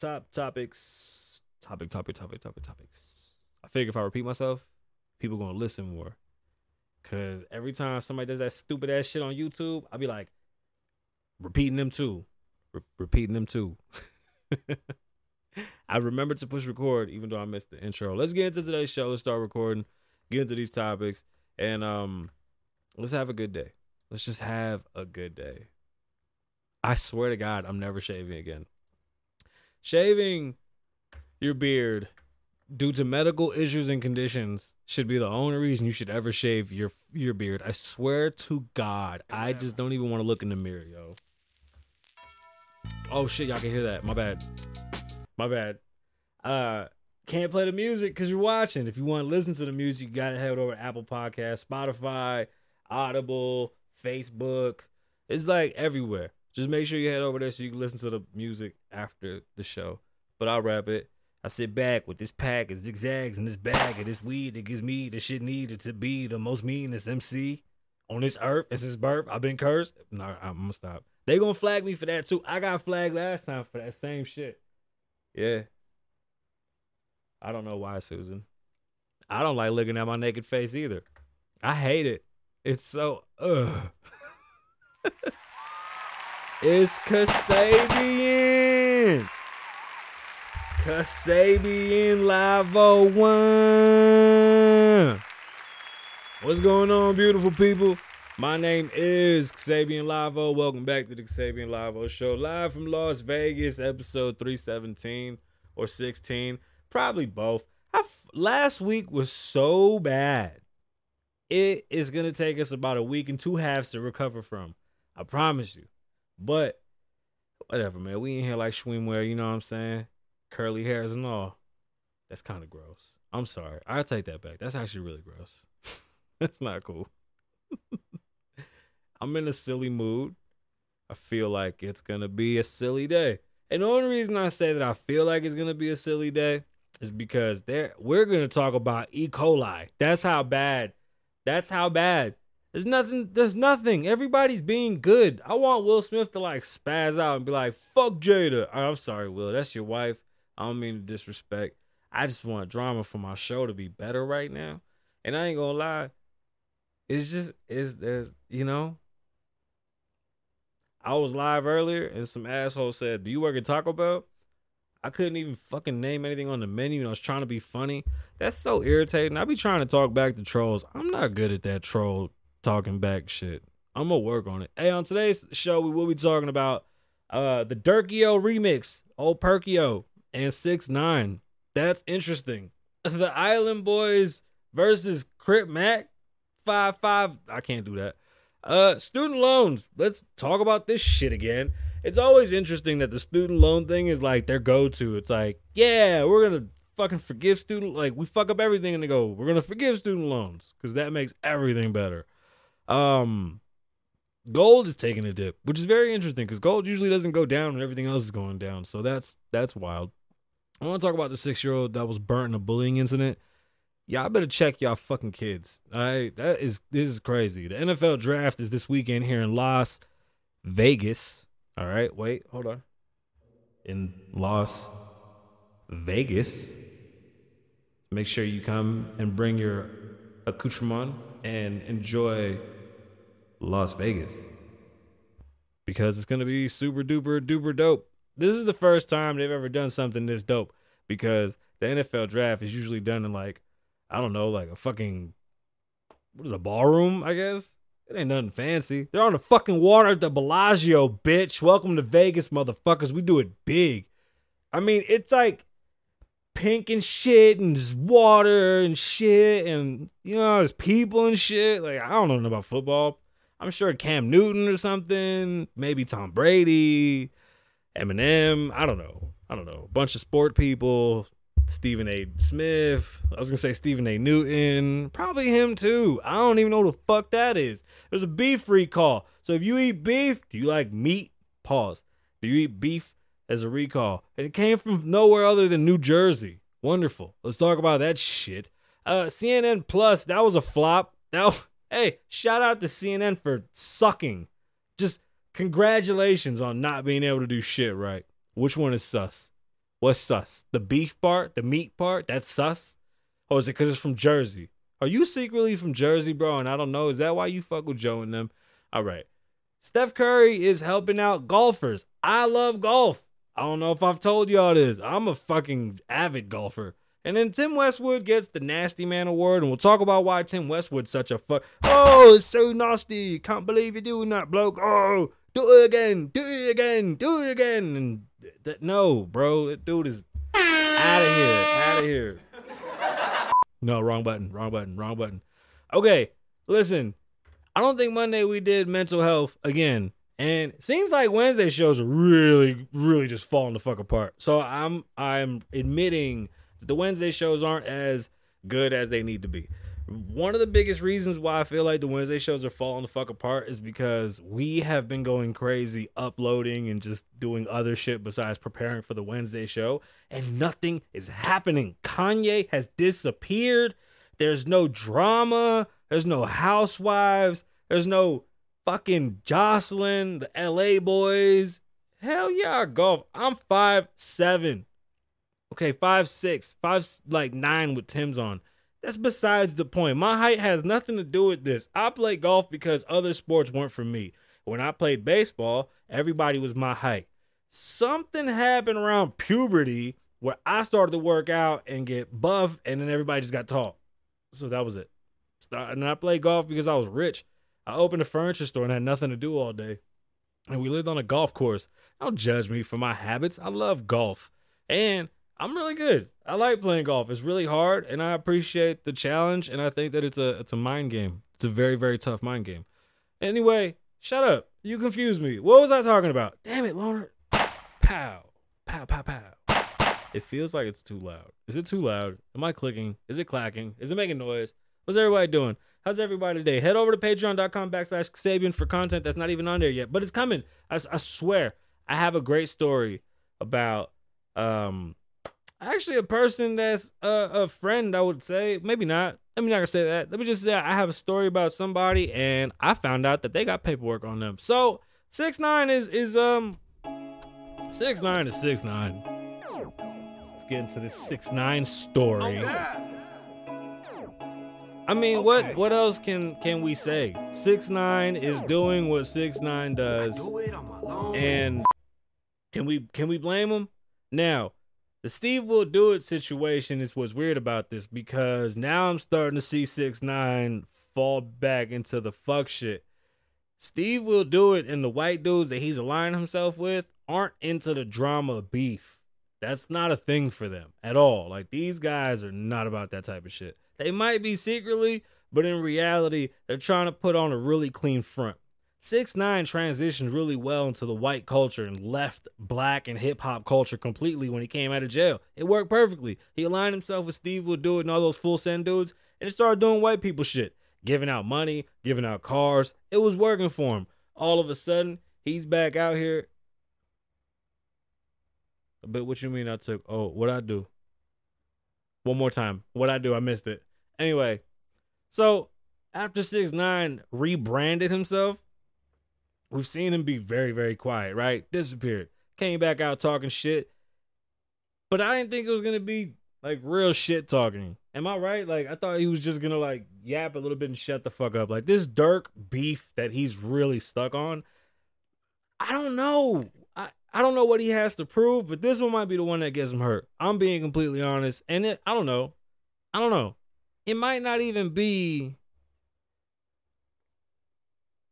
Topics. I figure if I repeat myself, people gonna listen more. Cause every time somebody does that stupid ass shit on YouTube, I'll be like, repeating them too. I remembered to push record even though I missed the intro. Let's get into today's show. Let's start recording. Get into these topics. And let's have a good day. Let's just have a good day. I swear to God, I'm never shaving again. Shaving your beard due to medical issues and conditions should be the only reason you should ever shave your beard. I swear to God, I just don't even want to look in the mirror, yo. Oh shit, y'all can hear that. My bad. Can't play the music because you're watching. If you want to listen to the music, you gotta head over to Apple Podcasts, Spotify, Audible, Facebook. It's like everywhere. Just make sure you head over there so you can listen to the music after the show. But I'll wrap it. I sit back with this pack of zigzags and this bag of this weed that gives me the shit needed to be the most meanest MC on this earth. Since his birth, I've been cursed. No, I'm gonna stop. They gonna flag me for that too. I got flagged last time for that same shit. Yeah. I don't know why, Susan. I don't like looking at my naked face either. I hate it. It's so, ugh. It's Kasabian Lavoe 1. What's going on, beautiful people? My name is Kasabian Lavoe. Welcome back to the Kasabian Lavoe Show, live from Las Vegas, episode 317 or 16, probably both. Last week was so bad. It is going to take us about a week and two halves to recover from. I promise you. But whatever, man. We in here like swimwear, you know what I'm saying? Curly hairs and all. That's kind of gross. I'm sorry. I'll take that back. That's actually really gross. That's not cool. I'm in a silly mood. I feel like it's going to be a silly day. And the only reason I say that I feel like it's going to be a silly day is because we're going to talk about E. coli. That's how bad. There's nothing. Everybody's being good. I want Will Smith to like spaz out and be like, fuck Jada. I'm sorry, Will. That's your wife. I don't mean to disrespect. I just want drama for my show to be better right now. And I ain't gonna lie. There's I was live earlier and some asshole said, do you work at Taco Bell? I couldn't even fucking name anything on the menu and I was trying to be funny. That's so irritating. I be trying to talk back to trolls. I'm not good at that troll talking back shit. I'm gonna work on it. Hey, on today's show, we will be talking about the Durkio remix, old Perkio, and 6ix9ine. That's interesting. The Island Boys versus Crip Mac. 5-5. I can't do that. Student loans. Let's talk about this shit again. It's always interesting that the student loan thing is like their go-to. It's like, yeah, we're gonna fucking forgive student. Like we fuck up everything and they go, we're gonna forgive student loans because that makes everything better. Gold is taking a dip, which is very interesting because gold usually doesn't go down when everything else is going down. So that's wild. I want to talk about the 6-year-old that was burnt in a bullying incident. Y'all better check y'all fucking kids. All right, this is crazy. The NFL draft is this weekend here in Las Vegas. All right, wait, hold on. In Las Vegas, make sure you come and bring your accoutrement and enjoy Las Vegas because it's going to be super duper duper dope. This is the first time they've ever done something this dope because the NFL draft is usually done in like, I don't know, like a fucking, what is it, a ballroom, I guess? It ain't nothing fancy. They're on the fucking water at the Bellagio, bitch. Welcome to Vegas, motherfuckers. We do it big. I mean, it's like pink and shit and just water and shit and, you know, there's people and shit. Like, I don't know about football. I'm sure Cam Newton or something. Maybe Tom Brady, Eminem. I don't know. A bunch of sport people. Stephen A. Smith. I was going to say Stephen A. Newton. Probably him too. I don't even know who the fuck that is. There's a beef recall. So if you eat beef, do you like meat? Pause. Do you eat beef as a recall? And it came from nowhere other than New Jersey. Wonderful. Let's talk about that shit. CNN Plus, that was a flop. Now, hey, shout out to CNN for sucking. Just congratulations on not being able to do shit right. Which one is sus? What's sus? The beef part? The meat part? That's sus? Or is it because it's from Jersey? Are you secretly from Jersey, bro? And I don't know. Is that why you fuck with Joe and them? All right. Steph Curry is helping out golfers. I love golf. I don't know if I've told y'all this. I'm a fucking avid golfer. And then Tim Westwood gets the Nasty Man Award. And we'll talk about why Tim Westwood's such a fuck. Oh, it's so nasty. Can't believe you're doing that, bloke. Oh, do it again. Do it again. Do it again. And no, bro. That dude is out of here. Out of here. No, wrong button. Wrong button. Wrong button. Okay, listen. I don't think Monday we did mental health again. And it seems like Wednesday shows are really, really just falling the fuck apart. So I'm admitting that the Wednesday shows aren't as good as they need to be. One of the biggest reasons why I feel like the Wednesday shows are falling the fuck apart is because we have been going crazy uploading and just doing other shit besides preparing for the Wednesday show. And nothing is happening. Kanye has disappeared. There's no drama. There's no housewives. There's no fucking Jocelyn, the LA Boys. Hell yeah, I golf. I'm 5'7". Okay, 5'6". 5'9" with Tim's on. That's besides the point. My height has nothing to do with this. I play golf because other sports weren't for me. When I played baseball, everybody was my height. Something happened around puberty where I started to work out and get buff, and then everybody just got tall. So that was it. And I played golf because I was rich. I opened a furniture store and had nothing to do all day. And we lived on a golf course. Don't judge me for my habits. I love golf. And I'm really good. I like playing golf. It's really hard. And I appreciate the challenge. And I think that it's a mind game. It's a very, very tough mind game. Anyway, shut up. You confused me. What was I talking about? Damn it, Loner. Pow. Pow, pow, pow. It feels like it's too loud. Is it too loud? Am I clicking? Is it clacking? Is it making noise? What's everybody doing? How's everybody today? Head over to patreon.com/Kasabian for content that's not even on there yet, but it's coming. I swear. I have a great story about actually a person that's a friend, I would say. Maybe not. Let me not say that. Let me just say I have a story about somebody, and I found out that they got paperwork on them. So 6ix9ine is 6ix9ine is 6ix9ine. Let's get into this 6ix9ine story. Oh, I mean, okay. What else can we say? 6ix9ine is doing what 6ix9ine does, and can we blame him? Now, the Steve Will Do It situation is what's weird about this, because now I'm starting to see 6ix9ine fall back into the fuck shit. Steve Will Do It and the white dudes that he's aligning himself with aren't into the drama beef. That's not a thing for them at all. Like, these guys are not about that type of shit. They might be secretly, but in reality, they're trying to put on a really clean front. 6ix9ine transitioned really well into the white culture and left black and hip-hop culture completely when he came out of jail. It worked perfectly. He aligned himself with Steve Will Do It and all those Full Send dudes, and he started doing white people shit. Giving out money, giving out cars. It was working for him. All of a sudden, he's back out here. But what you mean I took? Oh, what I do? One more time. What I do? I missed it. Anyway, so after 6ix9ine rebranded himself, we've seen him be very, very quiet, right? Disappeared. Came back out talking shit. But I didn't think it was going to be like real shit talking. Am I right? Like, I thought he was just going to like yap a little bit and shut the fuck up. Like, this Durk beef that he's really stuck on, I don't know. I don't know what he has to prove, but this one might be the one that gets him hurt. I'm being completely honest. And I don't know. It might not even be.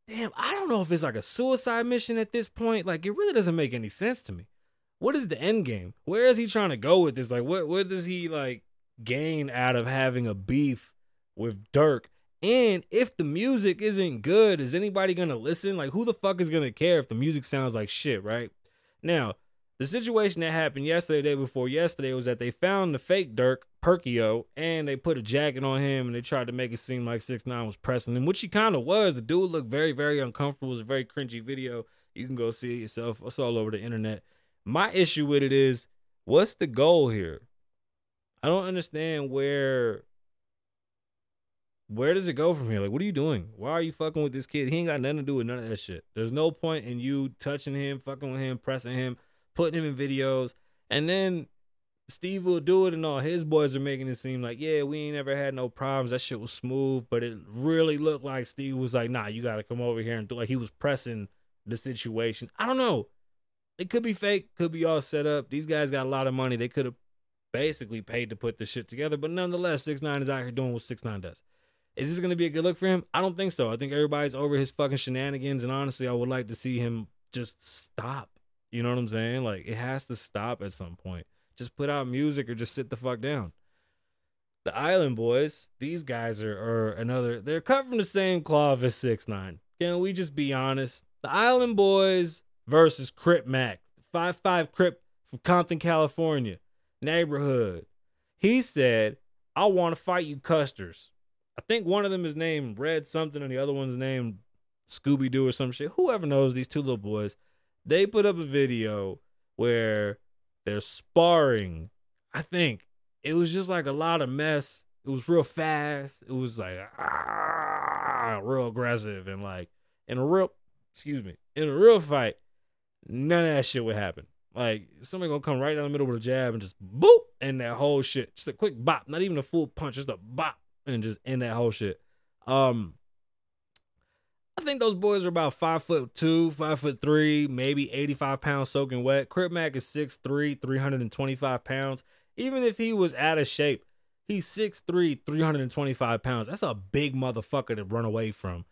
Damn, I don't know if it's like a suicide mission at this point. Like, it really doesn't make any sense to me. What is the end game? Where is he trying to go with this? Like, what does he like gain out of having a beef with Durk? And if the music isn't good, is anybody going to listen? Like, who the fuck is going to care if the music sounds like shit, right? Now, the situation that happened yesterday, the day before yesterday, was that they found the fake Durk, Perkio, and they put a jacket on him, and they tried to make it seem like 6ix9ine was pressing him, which he kind of was. The dude looked very, very uncomfortable. It was a very cringy video. You can go see it yourself. It's all over the internet. My issue with it is, what's the goal here? I don't understand where does it go from here? Like, what are you doing? Why are you fucking with this kid? He ain't got nothing to do with none of that shit. There's no point in you touching him, fucking with him, pressing him, putting him in videos. And then Steve Will Do It and all his boys are making it seem like, yeah, we ain't ever had no problems. That shit was smooth. But it really looked like Steve was like, nah, you got to come over here. And like he was pressing the situation. I don't know. It could be fake. Could be all set up. These guys got a lot of money. They could have basically paid to put this shit together. But nonetheless, 6ix9ine is out here doing what 6ix9ine does. Is this going to be a good look for him? I don't think so. I think everybody's over his fucking shenanigans. And honestly, I would like to see him just stop. You know what I'm saying? Like, it has to stop at some point. Just put out music or just sit the fuck down. The Island Boys, these guys are another, they're cut from the same cloth as 6ix9ine. Can we just be honest? The Island Boys versus Crip Mac. 5'5 Crip from Compton, California. Neighborhood. He said, I want to fight you custers. I think one of them is named Red something and the other one's named Scooby-Doo or some shit. Whoever knows these two little boys. They put up a video where they're sparring. I think it was just like a lot of mess. It was real fast. It was like real aggressive and like in a real fight, none of that shit would happen. Like somebody gonna come right down the middle with a jab and just boop and that whole shit. Just a quick bop, not even a full punch, just a bop and just end that whole shit. I think those boys are about 5'2", 5'3", maybe 85 pounds soaking wet. Crip Mac is 6'3", 325 pounds. Even if he was out of shape, he's 6'3", 325 pounds. That's a big motherfucker to run away from.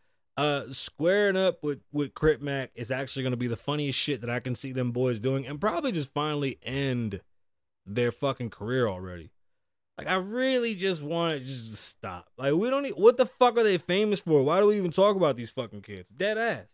Squaring up with Crip Mac is actually going to be the funniest shit that I can see them boys doing and probably just finally end their fucking career already. Like, I really just want to just stop. Like, we don't need... What the fuck are they famous for? Why do we even talk about these fucking kids? Dead ass.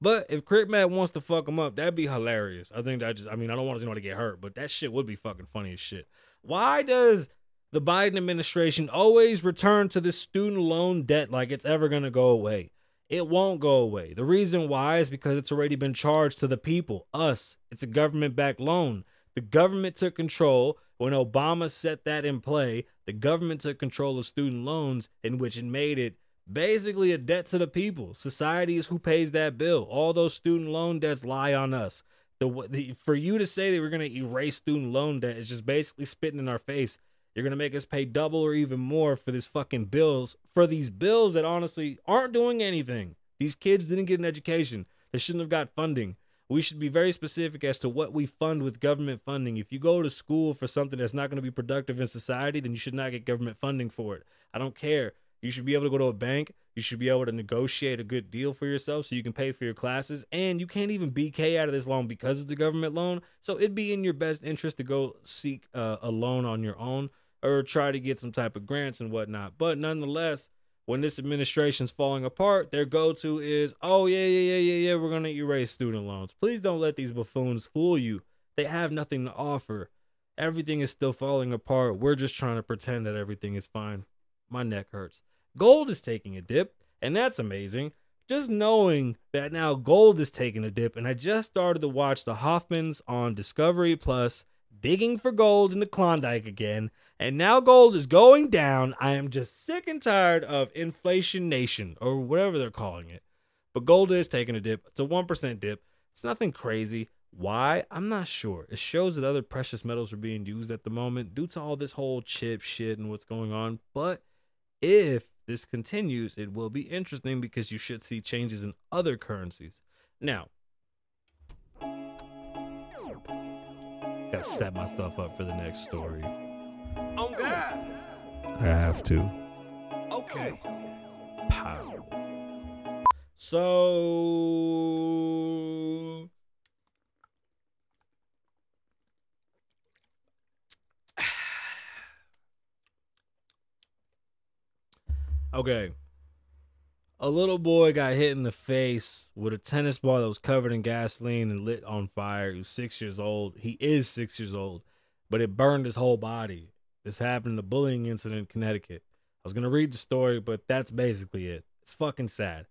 But if Crip Mac wants to fuck them up, that'd be hilarious. I think that just... I mean, I don't want anyone to get hurt, but that shit would be fucking funny as shit. Why does the Biden administration always return to this student loan debt like it's ever going to go away? It won't go away. The reason why is because it's already been charged to the people, us. It's a government-backed loan. The government took control. When Obama set that in play, the government took control of student loans, in which it made it basically a debt to the people. Society is who pays that bill. All those student loan debts lie on us. For you to say that we're going to erase student loan debt is just basically spitting in our face. You're going to make us pay double or even more for these fucking bills, for these bills that honestly aren't doing anything. These kids didn't get an education. They shouldn't have got funding. We should be very specific as to what we fund with government funding. If you go to school for something that's not going to be productive in society, then you should not get government funding for it. I don't care. You should be able to go to a bank. You should be able to negotiate a good deal for yourself so you can pay for your classes. And you can't even BK out of this loan because it's a government loan. So it'd be in your best interest to go seek a loan on your own or try to get some type of grants and whatnot. But nonetheless, when this administration's falling apart, their go-to is, oh, yeah, we're going to erase student loans. Please don't let these buffoons fool you. They have nothing to offer. Everything is still falling apart. We're just trying to pretend that everything is fine. My neck hurts. Gold is taking a dip, and that's amazing. Just knowing that now gold is taking a dip, and I just started to watch the Hoffmans on Discovery Plus, digging for gold in the Klondike again, and now gold is going down. I am just sick and tired of inflation nation or whatever they're calling it. But gold is taking a dip. It's a 1% dip. It's nothing crazy. Why? I'm not sure. It shows that other precious metals are being used at the moment due to all this whole chip shit and what's going on. But if this continues, it will be interesting because you should see changes in other currencies. Now, gotta set myself up for the next story. Oh God! I have to. Okay. Pow. So okay. A little boy got hit in the face with a tennis ball that was covered in gasoline and lit on fire. He was 6 years old. He is 6 years old, but it burned his whole body. This happened in a bullying incident in Connecticut. I was going to read the story, but that's basically it. It's fucking sad.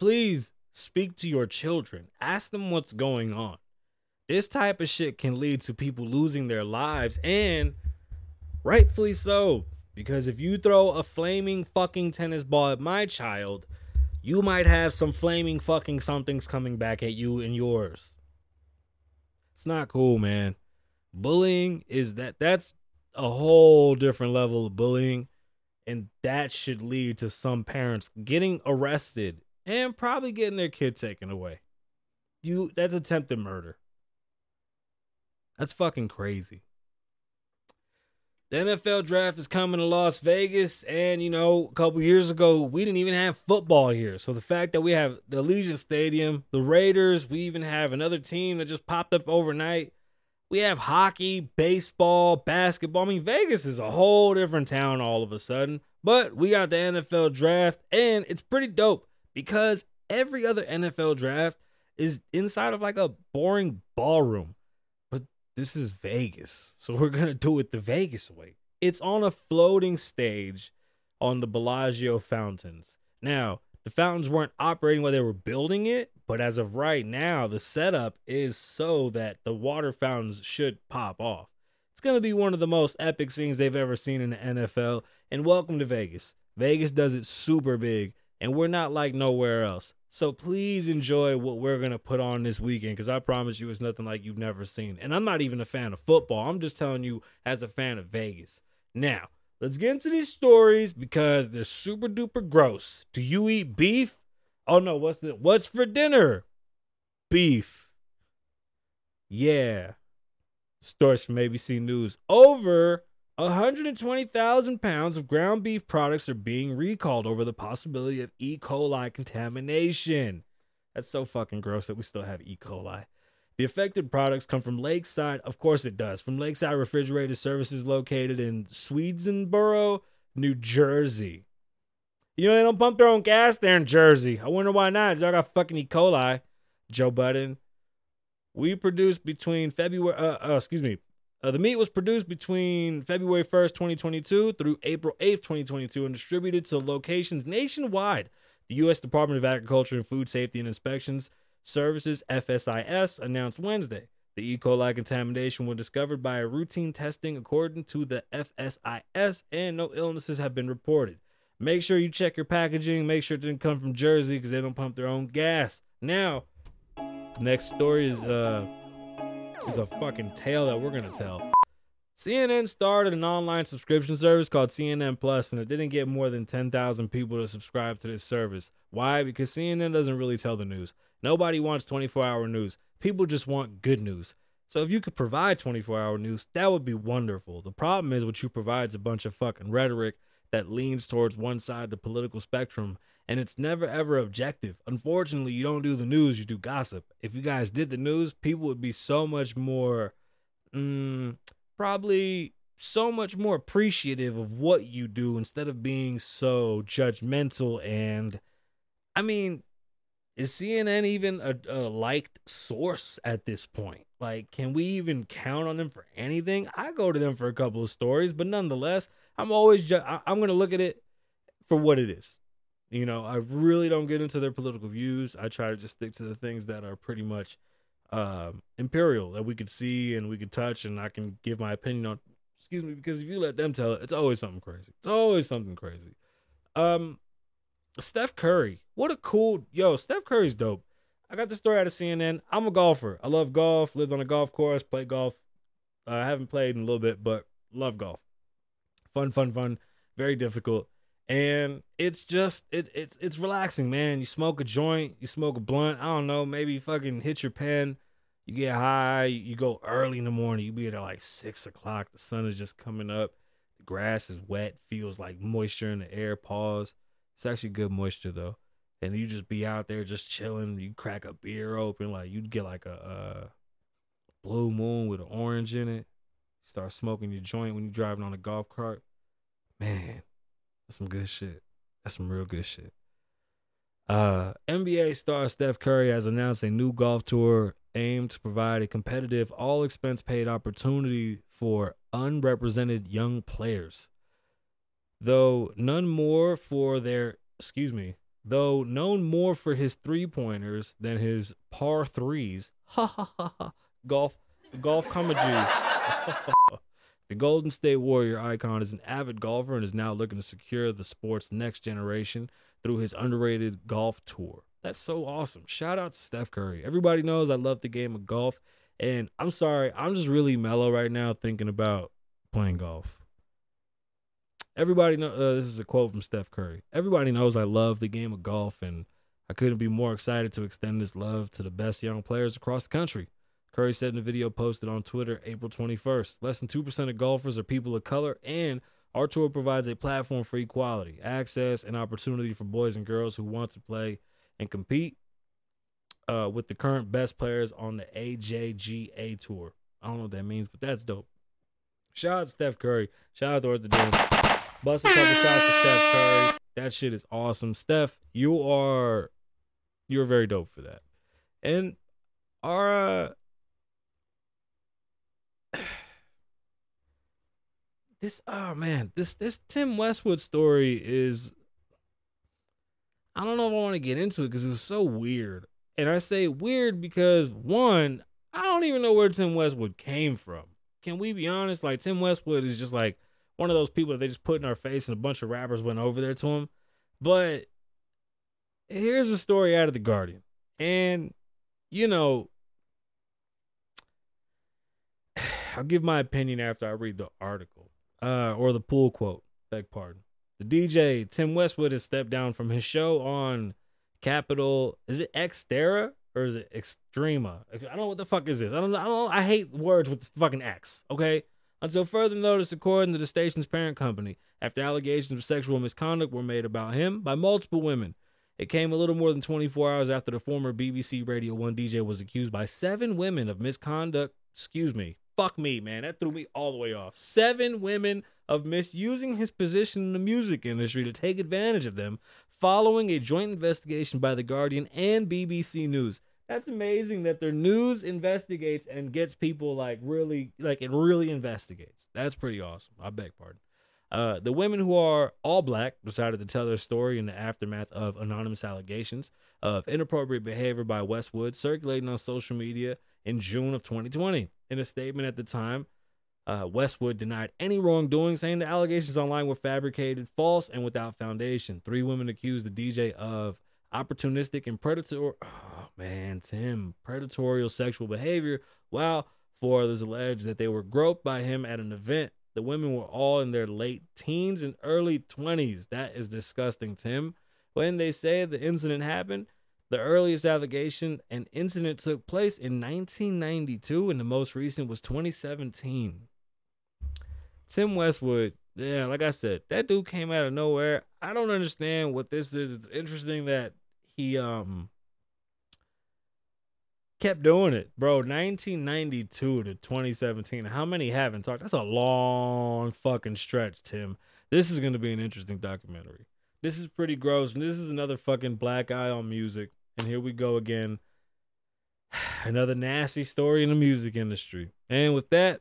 Please speak to your children. Ask them what's going on. This type of shit can lead to people losing their lives, and rightfully so, because if you throw a flaming fucking tennis ball at my child, you might have some flaming fucking somethings coming back at you and yours. It's not cool, man. Bullying is that's a whole different level of bullying, and that should lead to some parents getting arrested and probably getting their kid taken away. That's attempted murder. That's fucking crazy. The NFL draft is coming to Las Vegas, and, you know, a couple years ago, we didn't even have football here. So the fact that we have the Allegiant Stadium, the Raiders, we even have another team that just popped up overnight. We have hockey, baseball, basketball. I mean, Vegas is a whole different town all of a sudden. But we got the NFL draft, and it's pretty dope because every other NFL draft is inside of like a boring ballroom. This is Vegas, so we're going to do it the Vegas way. It's on a floating stage on the Bellagio fountains. Now, the fountains weren't operating while they were building it, but as of right now, the setup is so that the water fountains should pop off. It's going to be one of the most epic scenes they've ever seen in the NFL, and welcome to Vegas. Vegas does it super big, and we're not like nowhere else. So please enjoy what we're going to put on this weekend, because I promise you it's nothing like you've never seen. And I'm not even a fan of football. I'm just telling you as a fan of Vegas. Now, let's get into these stories because they're super duper gross. Do you eat beef? Oh, no. What's for dinner? Beef. Yeah. Stories from ABC News. Over 120,000 pounds of ground beef products are being recalled over the possibility of E. coli contamination. That's so fucking gross that we still have E. coli. The affected products come from Lakeside. Of course it does. From Lakeside Refrigerated Services located in Swedesboro, New Jersey. You know, they don't pump their own gas there in Jersey. I wonder why not. Y'all got fucking E. coli. Joe Budden. We produce between the meat was produced between February 1st, 2022 through April 8th, 2022 and distributed to locations nationwide. The U.S. Department of Agriculture and Food Safety and Inspections Services, FSIS, announced Wednesday. The E. coli contamination was discovered by a routine testing according to the FSIS, and no illnesses have been reported. Make sure you check your packaging. Make sure it didn't come from Jersey because they don't pump their own gas. Now, the next story is a fucking tale that we're going to tell. CNN started an online subscription service called CNN Plus, and it didn't get more than 10,000 people to subscribe to this service. Why? Because CNN doesn't really tell the news. Nobody wants 24-hour news. People just want good news. So if you could provide 24-hour news, that would be wonderful. The problem is what you provide is a bunch of fucking rhetoric that leans towards one side of the political spectrum, and it's never, ever objective. Unfortunately, you don't do the news, you do gossip. If you guys did the news, people would be so much more, probably so much more appreciative of what you do instead of being so judgmental. And, I mean, is CNN even a liked source at this point? Like, can we even count on them for anything? I go to them for a couple of stories, but nonetheless, I'm always I'm going to look at it for what it is. You know, I really don't get into their political views. I try to just stick to the things that are pretty much imperial that we could see and we could touch and I can give my opinion on. Excuse me, because if you let them tell it, it's always something crazy. Steph Curry. What a cool... Yo, Steph Curry's dope. I got the story out of CNN. I'm a golfer. I love golf. Lived on a golf course. Played golf. I haven't played in a little bit, but love golf. Fun. Very difficult. And it's just, it's relaxing, man. You smoke a joint, you smoke a blunt. I don't know, maybe you fucking hit your pen. You get high, you go early in the morning. You be there like 6 o'clock. The sun is just coming up. The grass is wet, feels like moisture in the air. Pause. It's actually good moisture though. And you just be out there just chilling. You crack a beer open. Like you'd get like a Blue Moon with an orange in it. Start smoking your joint when you're driving on a golf cart. Man. That's some good shit. That's some real good shit. NBA star Steph Curry has announced a new golf tour aimed to provide a competitive, all-expense-paid opportunity for unrepresented young players. Though known more for his three-pointers than his par threes, golf comedy. The Golden State Warrior icon is an avid golfer and is now looking to secure the sport's next generation through his underrated golf tour. That's so awesome. Shout out to Steph Curry. Everybody knows I love the game of golf, And I'm sorry, I'm just really mellow right now thinking about playing golf. Everybody knows, this is a quote from Steph Curry. Everybody knows I love the game of golf, and I couldn't be more excited to extend this love to the best young players across the country. Curry said in a video posted on Twitter April 21st, less than 2% of golfers are people of color, and our tour provides a platform for equality, access, and opportunity for boys and girls who want to play and compete with the current best players on the AJGA Tour. I don't know what that means, but that's dope. Shout out to Steph Curry. Shout out to Arthur Dent. Bust a couple shots to Steph Curry. That shit is awesome. Steph, you're very dope for that. And our this Tim Westwood story is, I don't know if I want to get into it because it was so weird. And I say weird because, one, I don't even know where Tim Westwood came from. Can we be honest? Like, Tim Westwood is just like one of those people that they just put in our face, and a bunch of rappers went over there to him. But here's a story out of The Guardian. And, you know, I'll give my opinion after I read the article, or the pull quote, beg pardon. The DJ, Tim Westwood, has stepped down from his show on Capital, is it Xtera or is it Xtrema? I don't know what the fuck is this. I hate words with this fucking X, okay? Until further notice, according to the station's parent company, after allegations of sexual misconduct were made about him by multiple women. It came a little more than 24 hours after the former BBC Radio 1 DJ was accused by 7 women of misconduct. Excuse me. Fuck me, man. That threw me all the way off. 7 women of misusing his position in the music industry to take advantage of them, following a joint investigation by The Guardian and BBC News. That's amazing that their news investigates and gets people really investigates. That's pretty awesome. I beg pardon. The women, who are all black, decided to tell their story in the aftermath of anonymous allegations of inappropriate behavior by Westwood circulating on social media in June of 2020. In a statement at the time, Westwood denied any wrongdoing, saying the allegations online were fabricated, false, and without foundation. 3 women accused the DJ of opportunistic and predatorial sexual behavior, while 4 others alleged that they were groped by him at an event. The women were all in their late teens and early 20s. That is disgusting, Tim. When they say the incident happened, the earliest allegation an incident took place in 1992, and the most recent was 2017. Tim Westwood, yeah, like I said, that dude came out of nowhere. I don't understand what this is. It's interesting that he kept doing it, bro. 1992 to 2017. How many haven't talked? That's a long fucking stretch, Tim. This is going to be an interesting documentary. This is pretty gross. And this is another fucking black eye on music. And here we go again. Another nasty story in the music industry. And with that,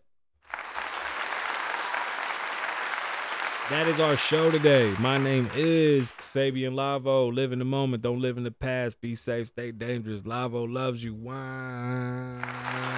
that is our show today. My name is Kasabian Lavoe. Live in the moment. Don't live in the past. Be safe. Stay dangerous. Lavoe loves you. Wow.